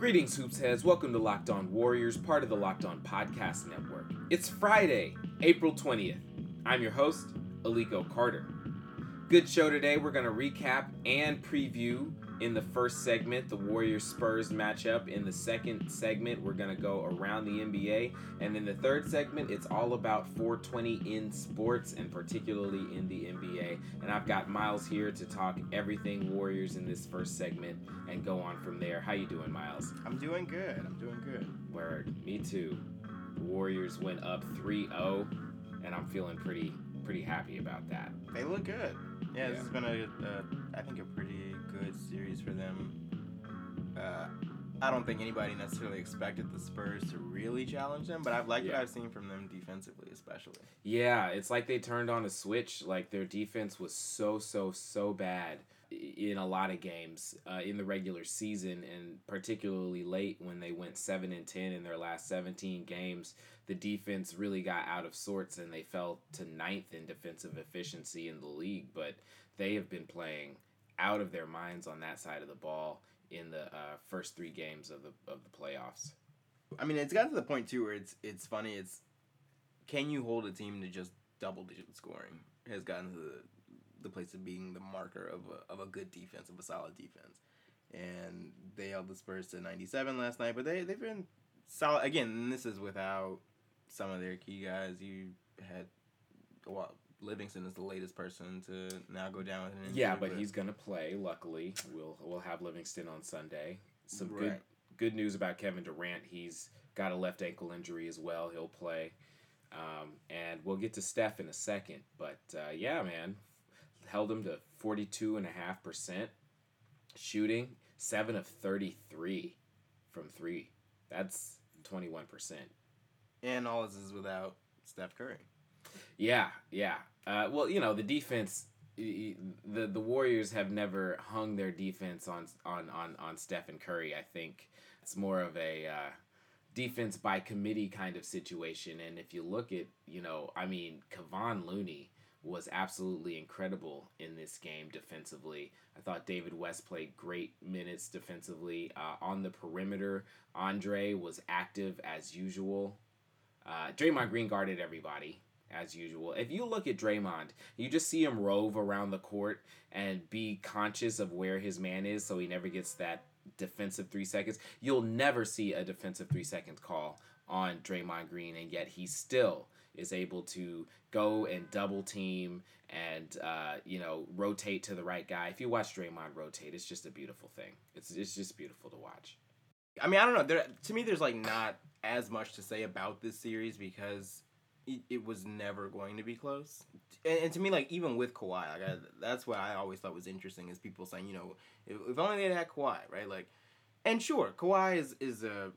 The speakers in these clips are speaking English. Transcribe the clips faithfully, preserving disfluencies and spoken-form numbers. Greetings, Hoops Heads. Welcome to Locked On Warriors, part of the Locked On Podcast Network. It's Friday, April twentieth. I'm your host, Aliko Carter. Good show today. We're going to recap and preview in the first segment the Warriors-Spurs matchup. In the second segment, we're going to go around the N B A. And in the third segment, it's all about four twenty in sports and particularly in the N B A. And I've got Miles here to talk everything Warriors in this first segment and go on from there. How you doing, Miles? I'm doing good. I'm doing good. Word. Me too. The Warriors went up three oh, and I'm feeling pretty, pretty happy about that. They look good. Yeah, this has been a, uh, I think, a pretty good series for them. Uh, I don't think anybody necessarily expected the Spurs to really challenge them, but I've liked yeah. what I've seen from them defensively, especially. Yeah, it's like they turned on a switch. Like, their defense was so, so, so bad in a lot of games uh, in the regular season, and particularly late when they went seven and ten in their last seventeen games. The defense really got out of sorts and they fell to ninth in defensive efficiency in the league, but they have been playing out of their minds on that side of the ball in the uh, first three games of the of the playoffs. I mean, it's gotten to the point too where it's it's funny. It's, can you hold a team to just double digit scoring? It has gotten to the the place of being the marker of a, of a good defense, of a solid defense. And they held the Spurs to ninety-seven last night, but they, they've been solid. Again, this is without some of their key guys. You had, well, Livingston is the latest person to now go down with an injury. Yeah, but, but he's going to play, luckily. We'll we'll have Livingston on Sunday. Some right. good good news about Kevin Durant. He's got a left ankle injury as well. He'll play. Um, and we'll get to Steph in a second. But, uh, yeah, man. Held him to forty-two point five percent shooting, seven of thirty-three from three. That's twenty-one percent. And all this is without Steph Curry. Yeah, yeah. Uh, well, you know, the defense, the the Warriors have never hung their defense on, on, on, on Steph and Curry. I think it's more of a uh, defense by committee kind of situation. And if you look at, you know, I mean, Kevon Looney was absolutely incredible in this game defensively. I thought David West played great minutes defensively. Uh, on the perimeter, Andre was active as usual. Uh, Draymond Green guarded everybody as usual. If you look at Draymond, you just see him rove around the court and be conscious of where his man is so he never gets that defensive three seconds. You'll never see a defensive three seconds call on Draymond Green, and yet he still is able to go and double team and, uh, you know, rotate to the right guy. If you watch Draymond rotate, it's just a beautiful thing. It's it's just beautiful to watch. I mean, I don't know. There, to me, there's, like, not as much to say about this series because it, it was never going to be close. And, and to me, like, even with Kawhi, like I, that's what I always thought was interesting is people saying, you know, if, if only they had Kawhi, right? Like, and sure, Kawhi is, is a...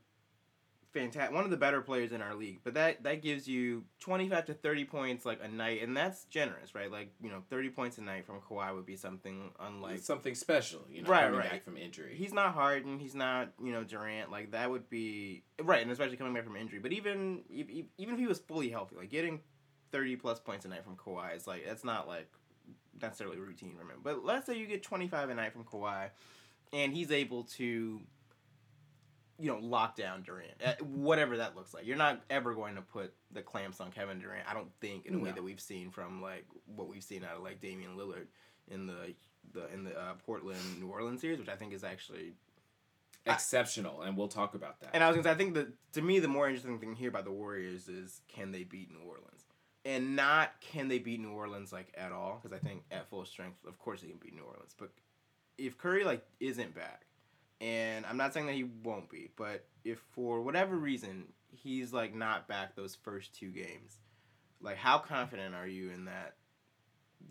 fantastic, one of the better players in our league, but that that gives you twenty-five to thirty points like a night, and that's generous, right? Like, you know, thirty points a night from Kawhi would be something unlike it's something special, you know, right, coming right. back from injury. He's not Harden, he's not, you know, Durant. Like that would be right, and especially coming back from injury. But even even if he was fully healthy, like getting thirty plus points a night from Kawhi is like that's not like necessarily routine. Remember, but let's say you get twenty-five a night from Kawhi, and he's able to, you know, lock down Durant, whatever that looks like. You're not ever going to put the clamps on Kevin Durant, I don't think, in a no. way that we've seen from, like, what we've seen out of, like, Damian Lillard in the the in the uh, Portland-New Orleans series, which I think is actually exceptional, I, and we'll talk about that. And I was going to say, I think that, to me, the more interesting thing here about the Warriors is, can they beat New Orleans? and not can they beat New Orleans, like, at all, because I think at full strength, of course they can beat New Orleans, but if Curry, like, isn't back, and I'm not saying that he won't be, but if for whatever reason he's, like, not back those first two games, like, how confident are you in that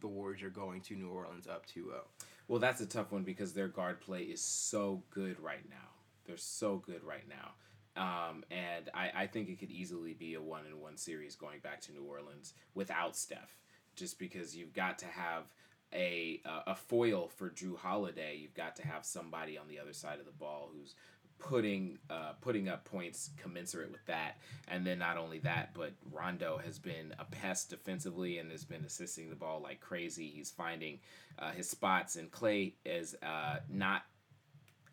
the Warriors are going to New Orleans up two oh? Well, that's a tough one because their guard play is so good right now. They're so good right now. Um, and I, I think it could easily be a one-and-one series going back to New Orleans without Steph, just because you've got to have a uh, a foil for Jrue Holiday. You've got to have somebody on the other side of the ball who's putting uh, putting up points commensurate with that. And then not only that, but Rondo has been a pest defensively and has been assisting the ball like crazy. He's finding uh, his spots, and Clay is uh, not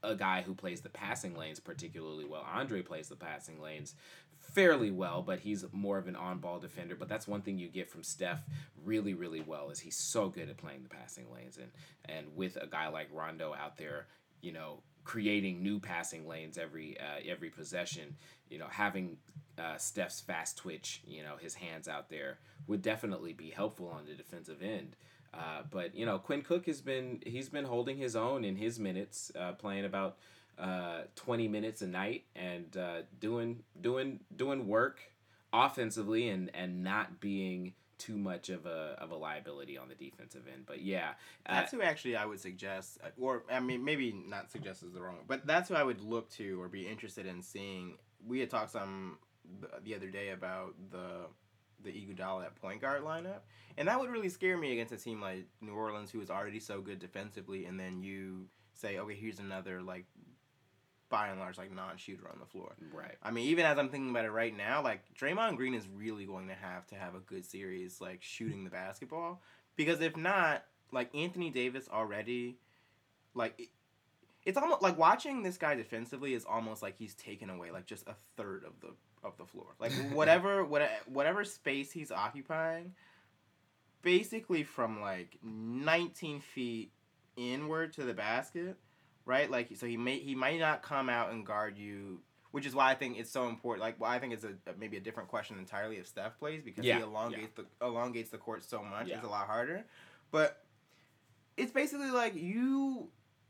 a guy who plays the passing lanes particularly well. Andre plays the passing lanes fairly well, but he's more of an on-ball defender. But that's one thing you get from Steph really, really well, is he's so good at playing the passing lanes. And and with a guy like Rondo out there, you know, creating new passing lanes every uh, every possession, you know, having uh, Steph's fast twitch, you know, his hands out there would definitely be helpful on the defensive end. Uh, but, you know, Quinn Cook has been, he's been holding his own in his minutes, uh, playing about uh, twenty minutes a night and uh, doing doing doing work offensively and, and not being too much of a of a liability on the defensive end. But, yeah. Uh, that's who actually I would suggest, or, I mean, maybe not suggest is the wrong, but that's who I would look to or be interested in seeing. We had talked some the other day about the... the Iguodala at point guard lineup. And that would really scare me against a team like New Orleans, who is already so good defensively, and then you say, okay, here's another, like, by and large, like, non-shooter on the floor. Right. I mean, even as I'm thinking about it right now, like, Draymond Green is really going to have to have a good series, like, shooting the basketball. Because if not, like, Anthony Davis already, like... It, it's almost, like, watching this guy defensively is almost like he's taken away, like, just a third of the of the floor. Like, whatever what, whatever space he's occupying, basically from, like, nineteen feet inward to the basket, right? Like, so he may he might not come out and guard you, which is why I think it's so important. Like, why I think it's a maybe a different question entirely if Steph plays, because yeah. he elongates, yeah. the, elongates the court so much. Yeah. It's a lot harder. But it's basically like you...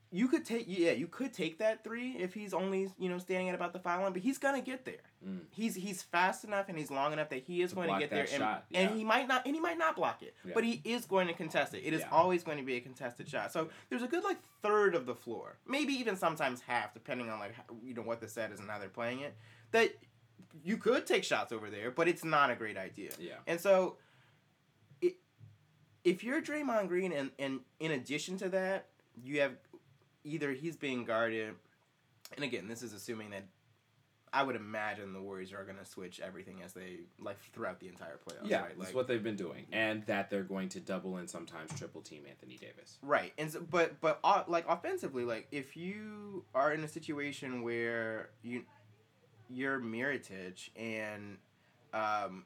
You could take yeah, you could take that three if he's only, you know, standing at about the foul line, but he's gonna get there. Mm. He's he's fast enough and he's long enough that he is to going to get there, and, yeah. and he might not and he might not block it, yeah. but he is going to contest it. It is yeah. always going to be a contested shot. So there's a good like third of the floor, maybe even sometimes half, depending on like you know what the set is and how they're playing it. That you could take shots over there, but it's not a great idea. Yeah, and so it, if you're Draymond Green, and, and in addition to that you have. Either he's being guarded, and again, this is assuming that I would imagine the Warriors are going to switch everything as they, like, throughout the entire playoffs. Yeah, right? That's like, what they've been doing. And that they're going to double and sometimes triple team Anthony Davis. Right. and so, But, but uh, like, offensively, like, if you are in a situation where you, you're Miritich and, um,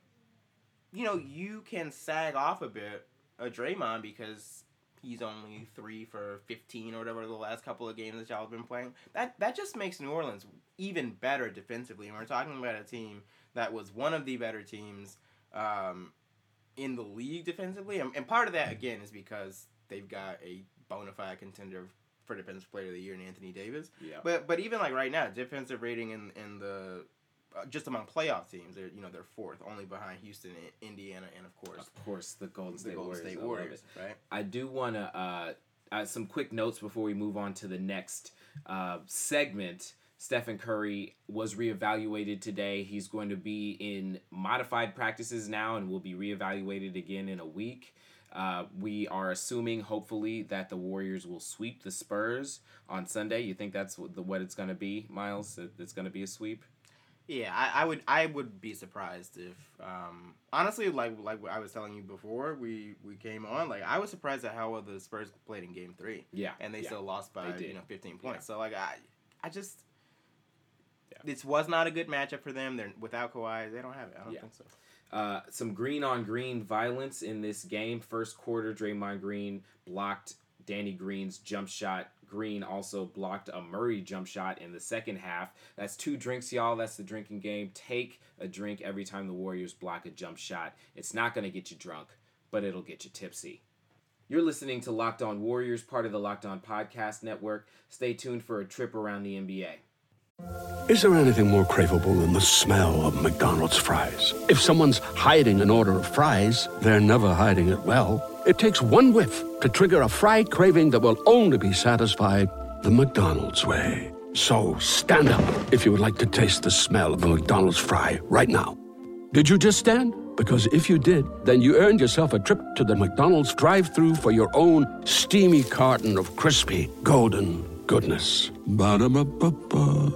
you know, you can sag off a bit a Draymond because... He's only three for fifteen or whatever the last couple of games that y'all have been playing. That that just makes New Orleans even better defensively. And we're talking about a team that was one of the better teams um, in the league defensively. And, and part of that, again, is because they've got a bona fide contender for Defensive Player of the Year in Anthony Davis. Yeah. But but even like right now, defensive rating in, in the... Uh, just among playoff teams, they're you know they're fourth, only behind Houston, Indiana, and of course, of course, the Golden State the Golden Warriors. State Warriors, I right? I do want to uh, uh, some quick notes before we move on to the next uh, segment. Stephen Curry was reevaluated today. He's going to be in modified practices now, and will be reevaluated again in a week. Uh, we are assuming, hopefully, that the Warriors will sweep the Spurs on Sunday. You think that's what, the, what it's going to be, Miles? It's going to be a sweep. Yeah, I, I would I would be surprised if um, honestly, like like I was telling you before we, we came on, like I was surprised at how well the Spurs played in game three. Yeah, and they yeah. still lost by you know fifteen points. Yeah. So like I I just yeah. this was not a good matchup for them. They're without Kawhi, they don't have it. I don't yeah. think so. Uh, some green on green violence in this game. First quarter, Draymond Green blocked Danny Green's jump shot. Green also blocked a Murray jump shot in the second half. That's two drinks, y'all. That's the drinking game. Take a drink every time the Warriors block a jump shot. It's not going to get you drunk, but it'll get you tipsy. You're listening to Locked On Warriors, part of the Locked On Podcast Network. Stay tuned for a trip around the N B A. Is there anything more craveable than the smell of McDonald's fries? If someone's hiding an order of fries, they're never hiding it well. It takes one whiff to trigger a fry craving that will only be satisfied the McDonald's way. So stand up if you would like to taste the smell of a McDonald's fry right now. Did you just stand? Because if you did, then you earned yourself a trip to the McDonald's drive-thru for your own steamy carton of crispy, golden goodness. Ba-da-ba-ba-ba.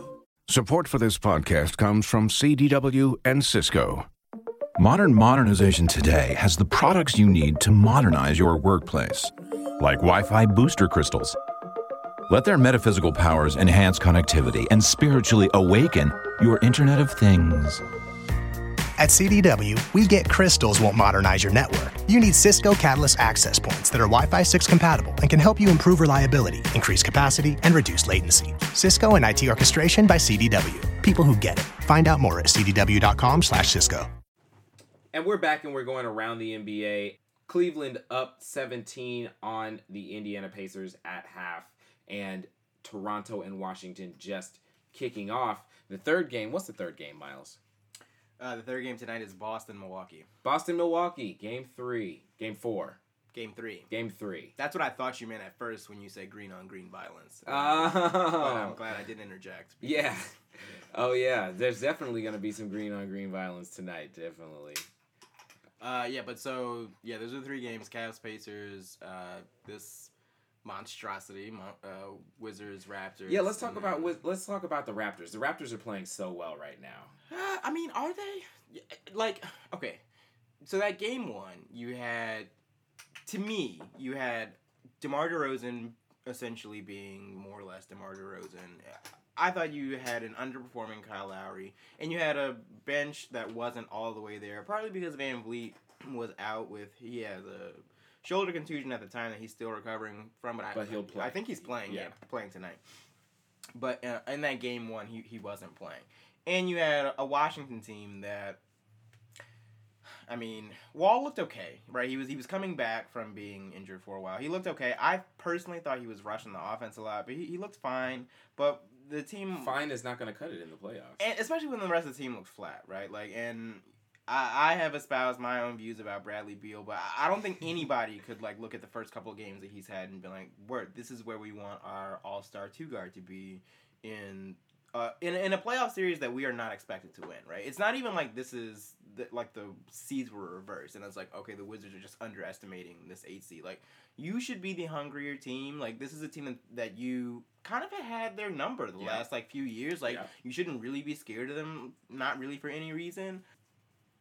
Support for this podcast comes from C D W and Cisco. Modern modernization today has the products you need to modernize your workplace, like Wi-Fi booster crystals. Let their metaphysical powers enhance connectivity and spiritually awaken your Internet of Things. At C D W, we get crystals won't modernize your network. You need Cisco Catalyst access points that are Wi-Fi six compatible and can help you improve reliability, increase capacity, and reduce latency. Cisco and I T orchestration by C D W. People who get it. Find out more at c d w dot com slash Cisco. And we're back and we're going around the N B A. Cleveland up seventeen on the Indiana Pacers at half, and Toronto and Washington just kicking off the third game. What's the third game, Miles? Uh, the third game tonight is Boston-Milwaukee. Boston-Milwaukee, game three. Game four. Game three. Game three. That's what I thought you meant at first when you said green-on-green violence. Uh, but I'm glad I didn't interject. Because, yeah. Oh, yeah. There's definitely going to be some green-on-green violence tonight, definitely. Uh, yeah, but so, yeah, those are the three games. Cavs, Pacers, uh, this... monstrosity, uh, Wizards, Raptors. Yeah, let's talk about let's talk about the Raptors. The Raptors are playing so well right now. Uh, I mean, are they? Like, okay, so that game one, you had, to me, you had DeMar DeRozan essentially being more or less DeMar DeRozan. I thought you had an underperforming Kyle Lowry, and you had a bench that wasn't all the way there, probably because VanVleet was out with, he has a shoulder contusion at the time that he's still recovering from, but, but I, he'll play. I think he's playing, yeah, yeah playing tonight. But uh, in that game one, he, he wasn't playing. And you had a Washington team that, I mean, Wall looked okay, right? He was he was coming back from being injured for a while. He looked okay. I personally thought he was rushing the offense a lot, but he, he looked fine. But the team... Fine is not going to cut it in the playoffs. And especially when the rest of the team looked flat, right? Like, and... I have espoused my own views about Bradley Beal, but I don't think anybody could like look at the first couple of games that he's had and be like, "Word, this is where we want our all-star two guard to be in uh, in in a playoff series that we are not expected to win." Right? It's not even like this is the, like the seeds were reversed, and it's like, okay, the Wizards are just underestimating this eight seed. Like, you should be the hungrier team. Like, this is a team that you kind of had their number the yeah. last like few years. Like, yeah. you shouldn't really be scared of them, not really for any reason.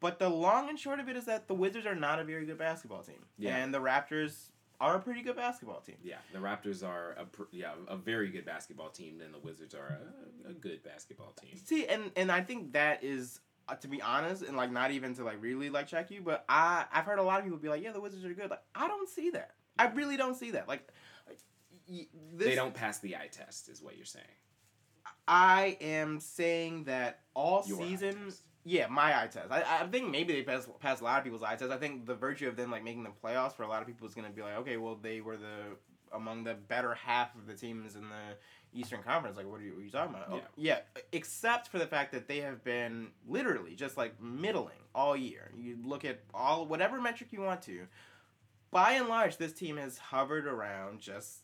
But the long and short of it is that the Wizards are not a very good basketball team. Yeah. And the Raptors are a pretty good basketball team. Yeah, the Raptors are a pr- yeah a very good basketball team, and the Wizards are a, a good basketball team. See, and, and I think that is, uh, to be honest, and like not even to like really like check you, but I, I've heard a lot of people be like, yeah, the Wizards are good. Like, I don't see that. I really don't see that. Like, y- this, They don't pass the eye test is what you're saying. I am saying that all Your season... Yeah, my eye test. I I think maybe they pass pass a lot of people's eye tests. I think the virtue of them like making the playoffs for a lot of people is gonna be like, okay, well they were the among the better half of the teams in the Eastern Conference. Like, what are you, what are you talking about? Yeah. Oh, yeah, except for the fact that they have been literally just like middling all year. You look at all whatever metric you want to. By and large, this team has hovered around just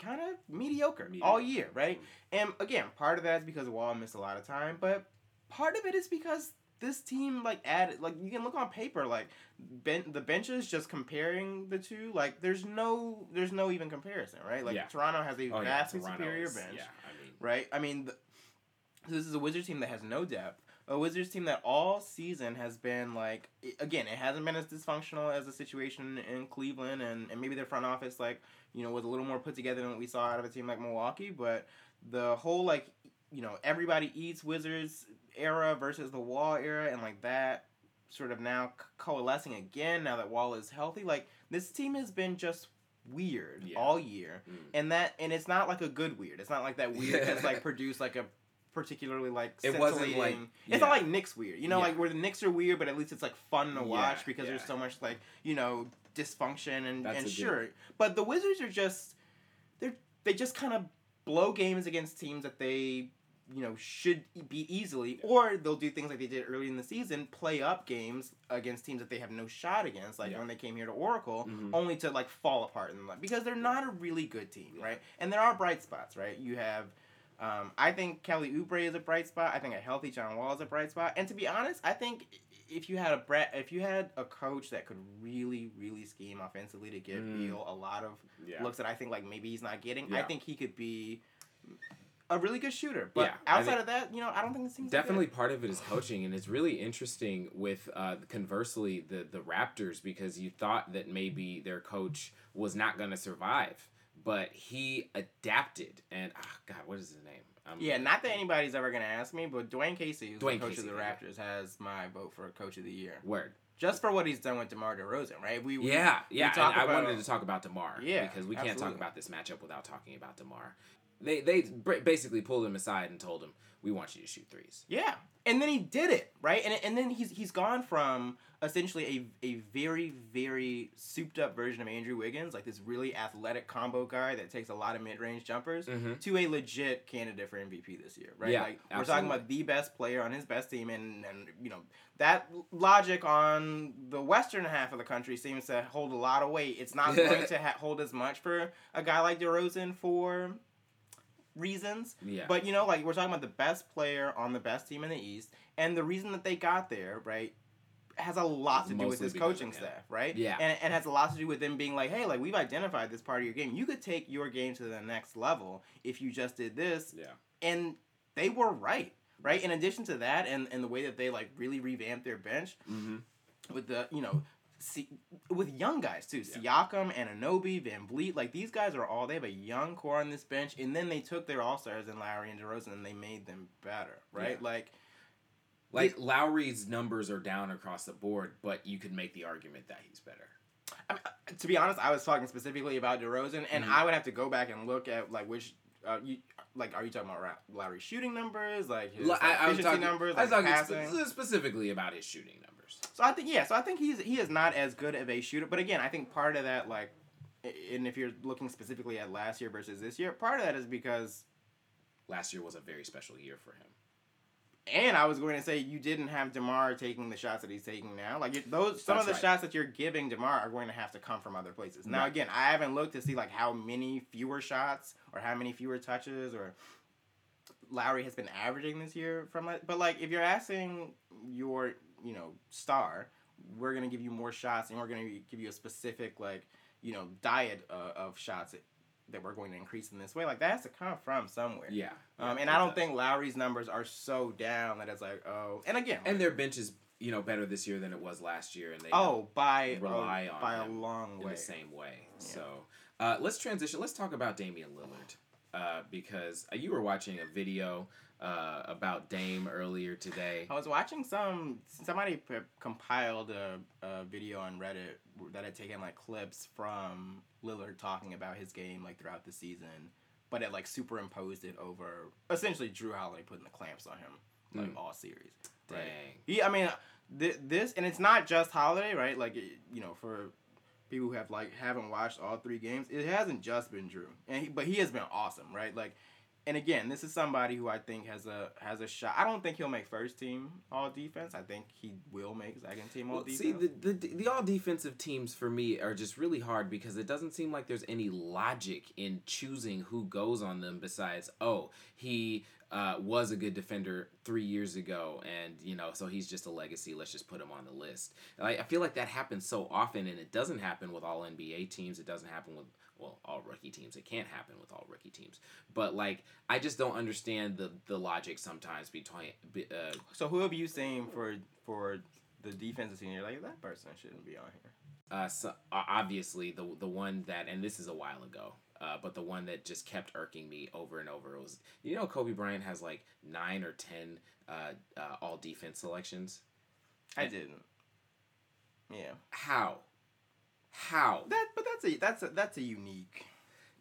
kind of mediocre, mediocre all year, right? Mm-hmm. And again, part of that is because Wall missed a lot of time, but part of it is because this team, like, added, like, you can look on paper, like, ben- the benches just comparing the two, like, there's no, there's no even comparison, right? Like, yeah. Toronto has a oh, vastly yeah, superior is, bench, yeah, I mean, right? I mean, the, this is a Wizards team that has no depth, a Wizards team that all season has been, like, it, again, it hasn't been as dysfunctional as the situation in Cleveland, and, and maybe their front office, like, you know, was a little more put together than what we saw out of a team like Milwaukee, but the whole, like, you know, everybody eats Wizards era versus the Wall era, and like that sort of now coalescing again now that Wall is healthy. Like, this team has been just weird yeah. all year, mm. and that and it's not like a good weird. It's not like that weird yeah. that's like produced like a particularly like it wasn't like it's yeah. not like Knicks weird, you know, yeah. like where the Knicks are weird, but at least it's like fun to yeah. watch because yeah. there's so much like you know dysfunction and that's and sure, good. But the Wizards are just they're they just kind of blow games against teams that they. You know, should be easily, or they'll do things like they did early in the season, play up games against teams that they have no shot against, like yeah. when they came here to Oracle, mm-hmm. only to like fall apart in the, because they're not a really good team, right? And there are bright spots, right? You have, um, I think Kelly Oubre is a bright spot. I think a healthy John Wall is a bright spot. And to be honest, I think if you had a Brad, if you had a coach that could really, really scheme offensively to give mm. Beal a lot of yeah. looks that I think like maybe he's not getting, yeah. I think he could be. A really good shooter, but yeah, outside of that, you know, I don't think it seems definitely good. Part of it is coaching, and it's really interesting with uh, conversely the the Raptors because you thought that maybe their coach was not going to survive, but he adapted, and oh God, what is his name? I'm yeah, not that anybody's ever going to ask me, but Dwayne Casey, who's Dwayne the coach Casey, of the Raptors, yeah. has my vote for coach of the year. Word. Just for what he's done with DeMar DeRozan, right? We, we yeah yeah. We talk and about, I wanted to talk about DeMar, yeah, because we absolutely. Can't talk about this matchup without talking about DeMar. They they basically pulled him aside and told him, we want you to shoot threes. Yeah. And then he did it, right? And and then he's he's gone from essentially a, a very, very souped-up version of Andrew Wiggins, like this really athletic combo guy that takes a lot of mid-range jumpers, mm-hmm. to a legit candidate for M V P this year, right? Yeah, like absolutely. We're talking about the best player on his best team, and, and you know that logic on the western half of the country seems to hold a lot of weight. It's not going to ha- hold as much for a guy like DeRozan for... reasons, yeah. but you know, like we're talking about the best player on the best team in the East, and the reason that they got there, right, has a lot it's to do with his coaching staff, him. Right? Yeah, and and has a lot to do with them being like, hey, like we've identified this part of your game. You could take your game to the next level if you just did this. Yeah, and they were right, right. In addition to that, and and the way that they like really revamped their bench mm-hmm. with the you know. See, with young guys too, yeah. Siakam, Anunoby, VanVleet, like these guys are all, they have a young core on this bench, and then they took their all-stars in Lowry and DeRozan and they made them better, right? Yeah. Like, like they, Lowry's numbers are down across the board, but you could make the argument that he's better. I mean, to be honest, I was talking specifically about DeRozan, and mm-hmm. I would have to go back and look at like which. Uh, you, like, are you talking about Lowry's shooting numbers? Like, his like, I, efficiency I talking, numbers? I was like talking spe- specifically about his shooting numbers. So, I think, yeah. So, I think he's he is not as good of a shooter. But, again, I think part of that, like, and if you're looking specifically at last year versus this year, part of that is because... Last year was a very special year for him. And I was going to say, you didn't have DeMar taking the shots that he's taking now. Like, those some That's of the right. shots that you're giving DeMar are going to have to come from other places. Now, right. again, I haven't looked to see, like, how many fewer shots or how many fewer touches or Lowry has been averaging this year from that. But, like, if you're asking your, you know, star, we're going to give you more shots and we're going to give you a specific, like, you know, diet uh, of shots that we're going to increase in this way, like that has to come from somewhere. Yeah. Um, and I don't think Lowry's numbers are so down that it's like, oh, and again, and like, their bench is you know better this year than it was last year, and they oh by rely oh, on by a long way in the same way. Yeah. So uh, let's transition. Let's talk about Damian Lillard uh, because you were watching a video uh, about Dame earlier today. I was watching some somebody p- compiled a, a video on Reddit that had taken like clips from Lillard talking about his game like throughout the season, but it like superimposed it over essentially Jrue Holiday putting the clamps on him like mm. all series. Dang. Right? He, I mean, th- this and it's not just Holiday, right? Like it, you know, for people who have like haven't watched all three games, it hasn't just been Jrue, and he, but he has been awesome, right? Like, and again, this is somebody who I think has a has a shot. I don't think he'll make first team all defense. I think he will make second team all well, defense. See, the, the the all defensive teams for me are just really hard because it doesn't seem like there's any logic in choosing who goes on them besides, oh, he uh, was a good defender three years ago, and you know, so he's just a legacy. Let's just put him on the list. Like, I feel like that happens so often, and it doesn't happen with all N B A teams. It doesn't happen with. Well, all rookie teams. It can't happen with all rookie teams. But, like, I just don't understand the, the logic sometimes between... Uh, so who have you seen for for the defensive team? You're like, that person shouldn't be on here. Uh, so, obviously, the the one that... And this is a while ago. Uh, but the one that just kept irking me over and over was... You know, Kobe Bryant has, like, nine or ten uh, uh, all-defense selections? I didn't. Yeah. How? How? That, but that's a that's a, that's a unique.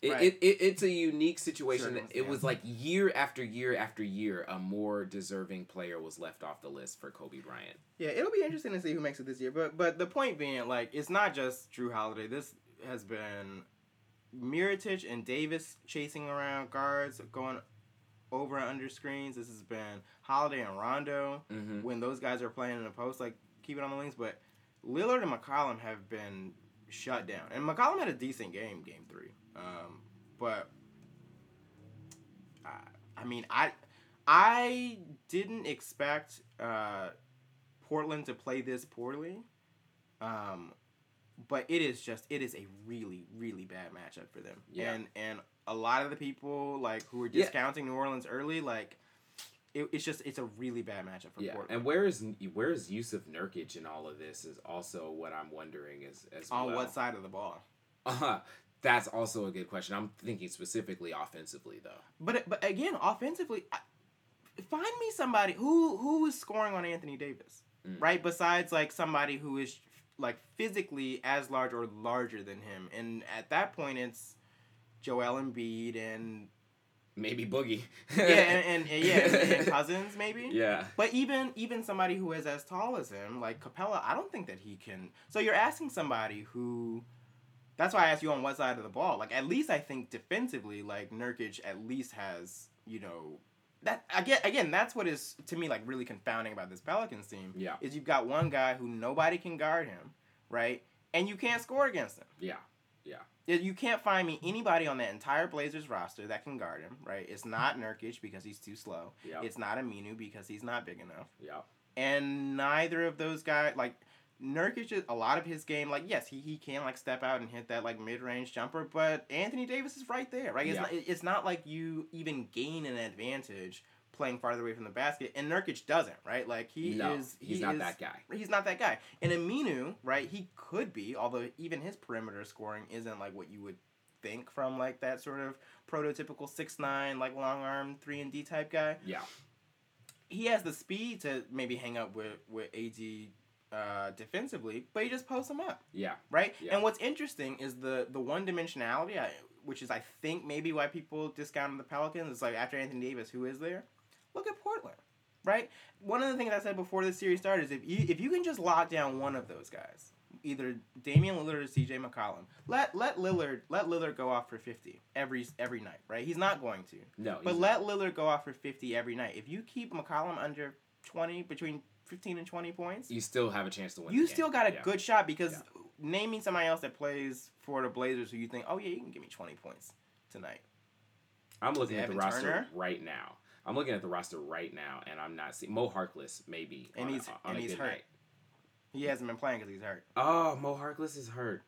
It, right. it, it it's a unique situation. Sure, it was like year after year after year, a more deserving player was left off the list for Kobe Bryant. Yeah, it'll be interesting to see who makes it this year. But but the point being, like, it's not just Jrue Holiday. This has been Miritich and Davis chasing around guards, going over and under screens. This has been Holiday and Rondo mm-hmm. when those guys are playing in the post, like keep it on the wings. But Lillard and McCollum have been shut down, and McCollum had a decent game, game three. Um, but uh, I mean, I I didn't expect uh, Portland to play this poorly, um, but it is just it is a really really bad matchup for them. Yeah. And and a lot of the people like who were discounting yeah. New Orleans early, like it, it's just it's a really bad matchup for yeah. Portland. And where is where is Yusuf Nurkic in all of this is also what I'm wondering as as on well. What side of the ball. Uh huh. That's also a good question. I'm thinking specifically offensively, though. But but again, offensively, I, find me somebody who who is scoring on Anthony Davis, mm. right? Besides like somebody who is like physically as large or larger than him, and at that point, it's Joel Embiid and maybe Boogie. yeah, and, and, and yeah, and, and Cousins maybe. Yeah. But even even somebody who is as tall as him, like Capella, I don't think that he can. So you're asking somebody who. That's why I asked you on what side of the ball. Like, at least I think defensively, like, Nurkic at least has, you know... that again, again, that's what is, to me, like, really confounding about this Pelicans team. Yeah. Is you've got one guy who nobody can guard him, right? And you can't score against him. Yeah, yeah. You can't find me anybody on that entire Blazers roster that can guard him, right? It's not Nurkic because he's too slow. Yeah. It's not Aminu because he's not big enough. Yeah. And neither of those guys, like... Nurkic, a lot of his game, like, yes, he, he can, like, step out and hit that, like, mid-range jumper, but Anthony Davis is right there, right? It's, yeah. not, it's not like you even gain an advantage playing farther away from the basket, and Nurkic doesn't, right? Like, he no, is... He he's not is, that guy. He's not that guy. And Aminu, right, he could be, although even his perimeter scoring isn't, like, what you would think from, like, that sort of prototypical six nine, like, long-arm three and D type guy. Yeah. He has the speed to maybe hang up with, with A D... Uh, defensively, but you just post them up. Yeah. Right? Yeah. And what's interesting is the, the one-dimensionality, I, which is, I think, maybe why people discounted the Pelicans. It's like, after Anthony Davis, who is there? Look at Portland. Right? One of the things I said before this series started is if you, if you can just lock down one of those guys, either Damian Lillard or C J. McCollum, let let Lillard let Lillard go off for fifty every every night, right? He's not going to. No. But let not. Lillard go off for fifty every night. If you keep McCollum under twenty, between... fifteen and twenty points. You still have a chance to win. You the game. Still got a yeah. good shot because yeah. naming somebody else that plays for the Blazers who you think, oh yeah, you can give me twenty points tonight. I'm looking at the Turner? roster right now. I'm looking at the roster right now, and I'm not seeing Mo Harkless maybe. And on he's a, on and he's hurt. Night. He hasn't been playing because he's hurt. Oh, Mo Harkless is hurt.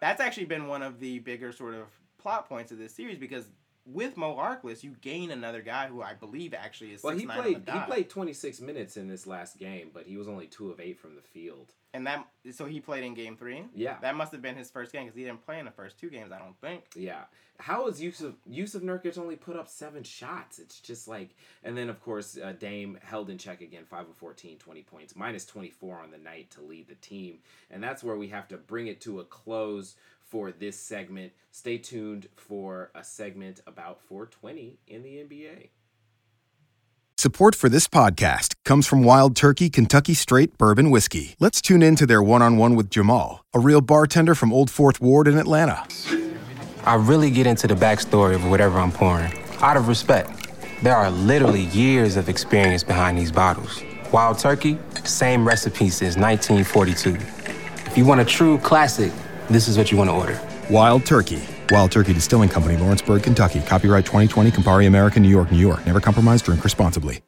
That's actually been one of the bigger sort of plot points of this series because. With Mo Harkless, you gain another guy who I believe actually is six nine. Well, he played he played twenty-six minutes in this last game, but he was only two of eight from the field. And that so he played in game three? Yeah. That must have been his first game because he didn't play in the first two games, I don't think. Yeah. How is Yusuf Yusuf Nurkic only put up seven shots? It's just like... And then, of course, uh, Dame held in check again, five of fourteen, twenty points, minus twenty-four on the night to lead the team. And that's where we have to bring it to a close for this segment. Stay tuned for a segment about four twenty in the N B A. Support for this podcast comes from Wild Turkey Kentucky Straight Bourbon Whiskey. Let's tune in to their one-on-one with Jamal, a real bartender from Old Fourth Ward in Atlanta. I really get into the backstory of whatever I'm pouring, out of respect. There are literally years of experience behind these bottles. Wild Turkey, same recipe since nineteen forty-two. If you want a true classic, this is what you want to order. Wild Turkey. Wild Turkey Distilling Company, Lawrenceburg, Kentucky. Copyright twenty twenty, Campari American, New York, New York. Never compromise, drink responsibly.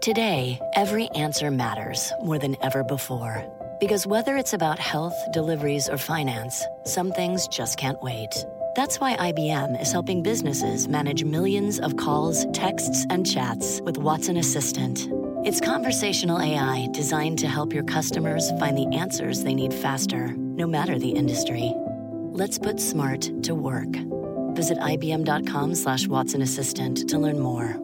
Today, every answer matters more than ever before. Because whether it's about health, deliveries, or finance, some things just can't wait. That's why I B M is helping businesses manage millions of calls, texts, and chats with Watson Assistant. It's conversational A I designed to help your customers find the answers they need faster. No matter the industry. Let's put smart to work. Visit ibm.com slash Watson Assistant to learn more.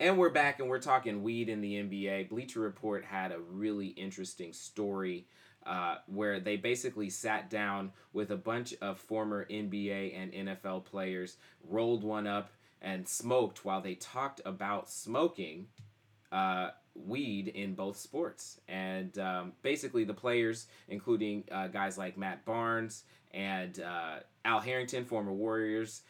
And we're back and we're talking weed in the N B A. Bleacher Report had a really interesting story uh, where they basically sat down with a bunch of former N B A and N F L players, rolled one up, and smoked while they talked about smoking uh, weed in both sports. And um, basically the players, including uh, guys like Matt Barnes and uh, Al Harrington, former Warriors,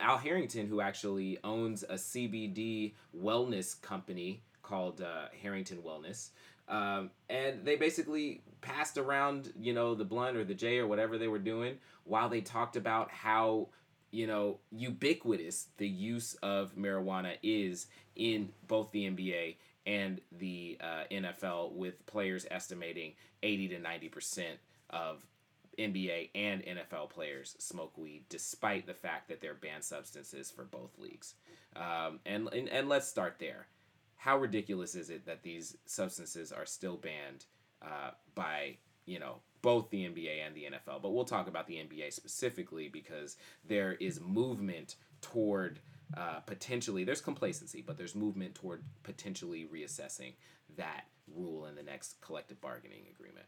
Al Harrington, who actually owns a C B D wellness company called uh, Harrington Wellness. Um, and they basically passed around, you know, the blunt or the J or whatever they were doing while they talked about how, you know, ubiquitous the use of marijuana is in both the N B A and the uh, N F L, with players estimating eighty to ninety percent of N B A and N F L players smoke weed, despite the fact that they're banned substances for both leagues. Um, and, and and let's start there. How ridiculous is it that these substances are still banned uh, by, you know, both the N B A and the N F L? But we'll talk about the N B A specifically, because there is movement toward uh, potentially, there's complacency, but there's movement toward potentially reassessing that rule in the next collective bargaining agreement.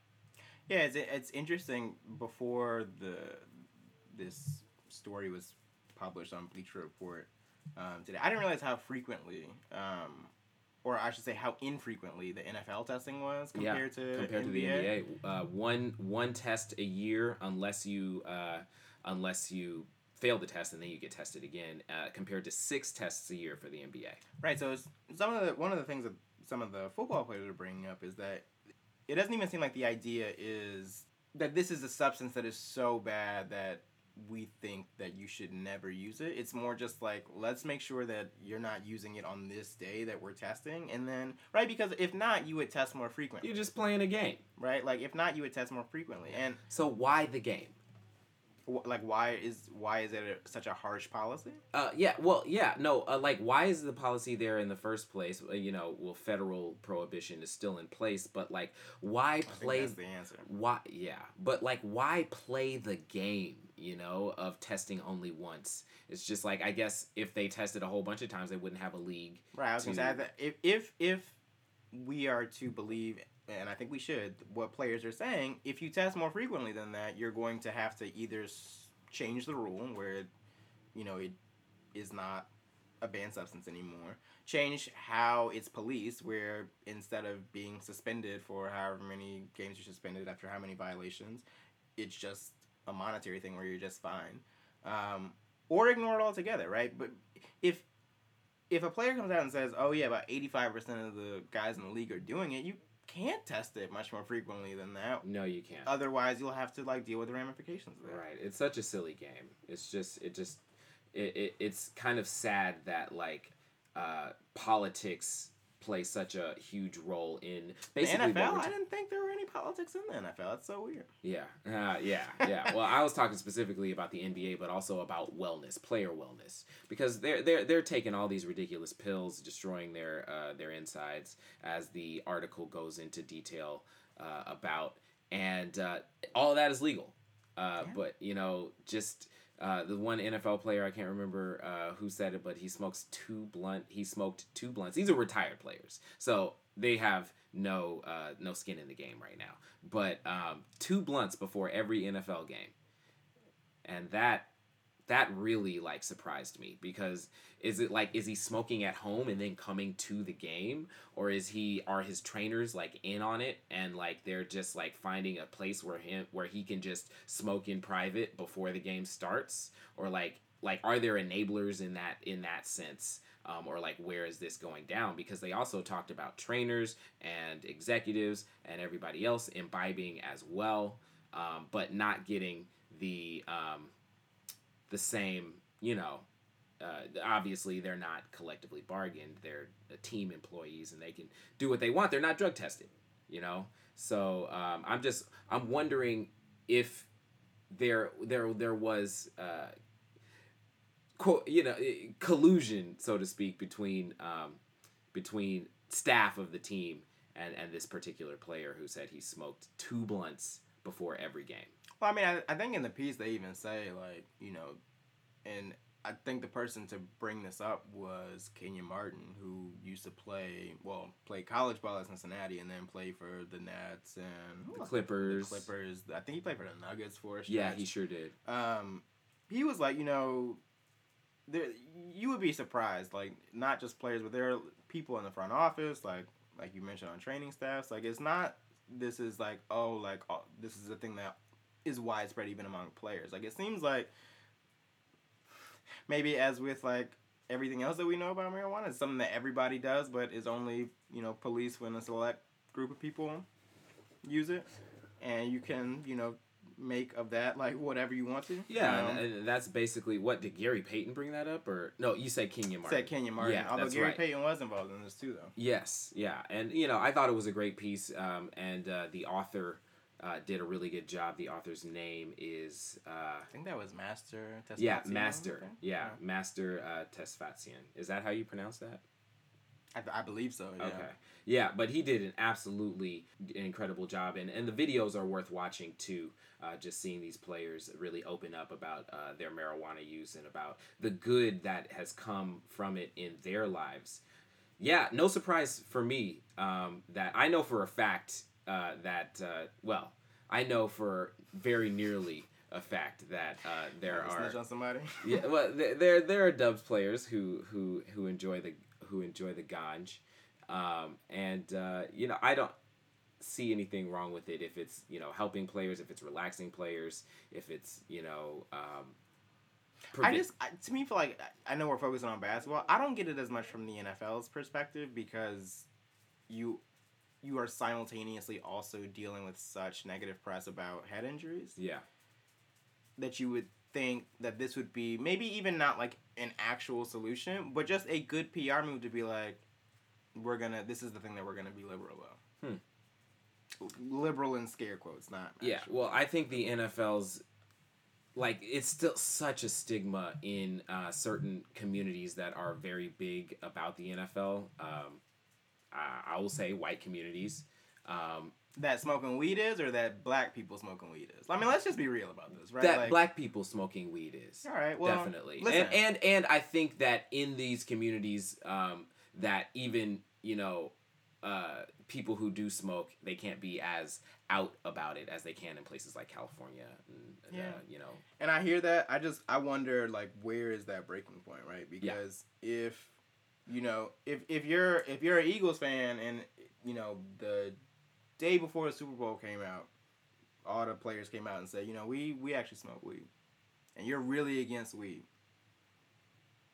Yeah, it's it's interesting. Before the this story was published on Bleacher Report um, today, I didn't realize how frequently, um, or I should say how infrequently, the N F L testing was compared yeah, to compared N B A. To the N B A. Uh, one one test a year, unless you uh, unless you fail the test and then you get tested again. Uh, compared to six tests a year for the N B A. Right. So it's some of the one of the things that some of the football players are bringing up is that it doesn't even seem like the idea is that this is a substance that is so bad that we think that you should never use it. It's more just like, let's make sure that you're not using it on this day that we're testing. And then, right, because if not, you would test more frequently. You're just playing a game. Right? Like, if not, you would test more frequently. And so why the game? Like, why is why is it a, such a harsh policy? Uh, yeah, well, yeah, no, uh, like, why is the policy there in the first place? You know, well, federal prohibition is still in place, but, like, why play... I think that's the answer. Why, yeah, but, like, why play the game, you know, of testing only once? It's just, like, I guess if they tested a whole bunch of times, they wouldn't have a league. Right, I was to... going to add that if, if, if we are to believe... and I think we should, what players are saying, if you test more frequently than that, you're going to have to either change the rule where, it, you know, it is not a banned substance anymore, change how it's policed, where instead of being suspended for however many games you're suspended after how many violations, it's just a monetary thing where you're just fined, um, or ignore it altogether, right? But if if a player comes out and says, oh, yeah, about eighty-five percent of the guys in the league are doing it, you can't test it much more frequently than that. No, you can't. Otherwise, you'll have to like deal with the ramifications of that. Right. It's such a silly game. It's just, it just, it, it it's kind of sad that like uh, politics play such a huge role in basically the N F L. T- I didn't think there were any politics in the N F L. That's so weird. Yeah, uh, yeah, yeah. Well, I was talking specifically about the N B A, but also about wellness, player wellness, because they're they're they're taking all these ridiculous pills, destroying their uh, their insides, as the article goes into detail uh, about, and uh, all that is legal, uh, yeah. But you know, just. Uh, the one N F L player, I can't remember uh, who said it, but he smokes two blunt. He smoked two blunts. These are retired players, so they have no uh, no skin in the game right now. But um, two blunts before every N F L game, and that that really like surprised me, because is it like is he smoking at home and then coming to the game, or is he are his trainers like in on it and like they're just like finding a place where him where he can just smoke in private before the game starts, or like like are there enablers in that in that sense, um, or like where is this going down? Because they also talked about trainers and executives and everybody else imbibing as well, um, but not getting the um, the same, you know. Uh, obviously, they're not collectively bargained. They're team employees, and they can do what they want. They're not drug tested, you know. So um, I'm just I'm wondering if there there there was uh, co- you know collusion, so to speak, between um, between staff of the team and, and this particular player who said he smoked two blunts before every game. Well, I mean, I, I think in the piece they even say like you know, and I think the person to bring this up was Kenyon Martin, who used to play, well, play college ball at Cincinnati and then play for the Nets and the Clippers. The Clippers. I think he played for the Nuggets for a stretch. Yeah, he sure did. Um, he was like, you know, there you would be surprised, like, not just players, but there are people in the front office, like like you mentioned, on training staffs. Like, it's not, this is like, oh, like, oh, this is a thing that is widespread even among players. Like, it seems like, maybe as with, like, everything else that we know about marijuana, it's something that everybody does, but is only, you know, policed when a select group of people use it. And you can, you know, make of that, like, whatever you want to. Yeah, you know? and, and that's basically what, did Gary Payton bring that up? Or no, you said Kenyon Martin. Said Kenyon Martin, yeah, although Gary right. Payton was involved in this too, though. Yes, yeah. And, you know, I thought it was a great piece, um, and uh, the author... Uh, did a really good job. The author's name is... Uh, I think that was Master Tesfatsian. Yeah, Master. Okay. Yeah, yeah, Master uh, Tesfatsian. Is that how you pronounce that? I, I believe so, yeah. Okay. Yeah, but he did an absolutely incredible job. And, and the videos are worth watching, too. Uh, just seeing these players really open up about uh, their marijuana use and about the good that has come from it in their lives. Yeah, no surprise for me um, that I know for a fact... Uh, that, uh, well, I know for very nearly a fact that uh, there are... Snitch on somebody? Yeah, well, there there are Dubs players who, who, who enjoy the who enjoy the ganj. Um, and, uh, you know, I don't see anything wrong with it if it's, you know, helping players, if it's relaxing players, if it's, you know... Um, prevent- I just, I, to me, feel like, I know we're focusing on basketball. I don't get it as much from the N F L's perspective because you... you are simultaneously also dealing with such negative press about head injuries. Yeah. That you would think that this would be maybe even not like an actual solution, but just a good P R move to be like, we're going to, this is the thing that we're going to be liberal about. Hmm. Liberal in scare quotes, not. Yeah. Actual. Well, I think the N F L's, like, it's still such a stigma in uh, certain communities that are very big about the N F L. Um, Uh, I will say white communities. Um, that smoking weed is, or that black people smoking weed is? I mean, let's just be real about this, right? That like, black people smoking weed is. All right, well. Definitely. Listen. And, and, and I think that in these communities um, that even, you know, uh, people who do smoke, they can't be as out about it as they can in places like California. And, and, yeah. Uh, you know. And I hear that. I just, I wonder, like, where is that breaking point, right? Because yeah. if... You know, if if you're if you're an Eagles fan and, you know, the day before the Super Bowl came out, all the players came out and said, you know, we, we actually smoke weed. And you're really against weed.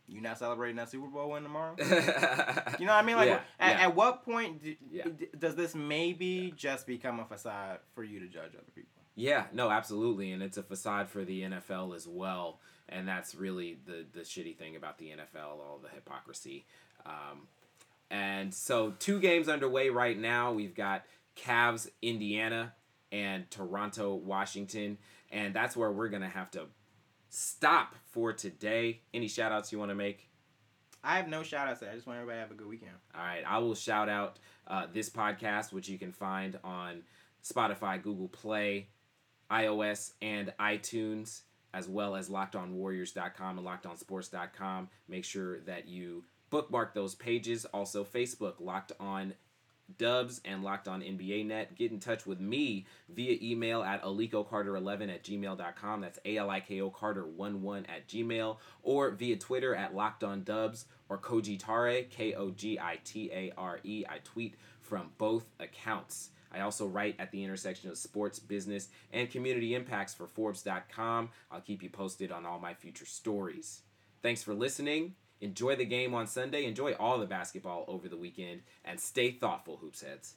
You're not celebrating that Super Bowl win tomorrow? You know what I mean? Like, yeah, at, yeah. at what point do, yeah. d- does this maybe yeah. just become a facade for you to judge other people? Yeah, no, absolutely. And it's a facade for the N F L as well. And that's really the, the shitty thing about the N F L, all the hypocrisy. Um, and so two games underway right now. We've got Cavs, Indiana, and Toronto, Washington. And that's where we're going to have to stop for today. Any shout-outs you want to make? I have no shout-outs. I just want everybody to have a good weekend. All right. I will shout out uh, this podcast, which you can find on Spotify, Google Play, iOS, and iTunes, as well as locked on warriors dot com and locked on sports dot com. Make sure that you bookmark those pages. Also, Facebook, Locked On Dubs and Locked On N B A Net. Get in touch with me via email at aliko carter eleven at gmail dot com. That's A L I K O Carter eleven at gmail. Or via Twitter at Locked On Dubs or Koji Tare, K O G I T A R E. I tweet from both accounts. I also write at the intersection of sports, business, and community impacts for Forbes dot com. I'll keep you posted on all my future stories. Thanks for listening. Enjoy the game on Sunday. Enjoy all the basketball over the weekend. And stay thoughtful, hoops heads.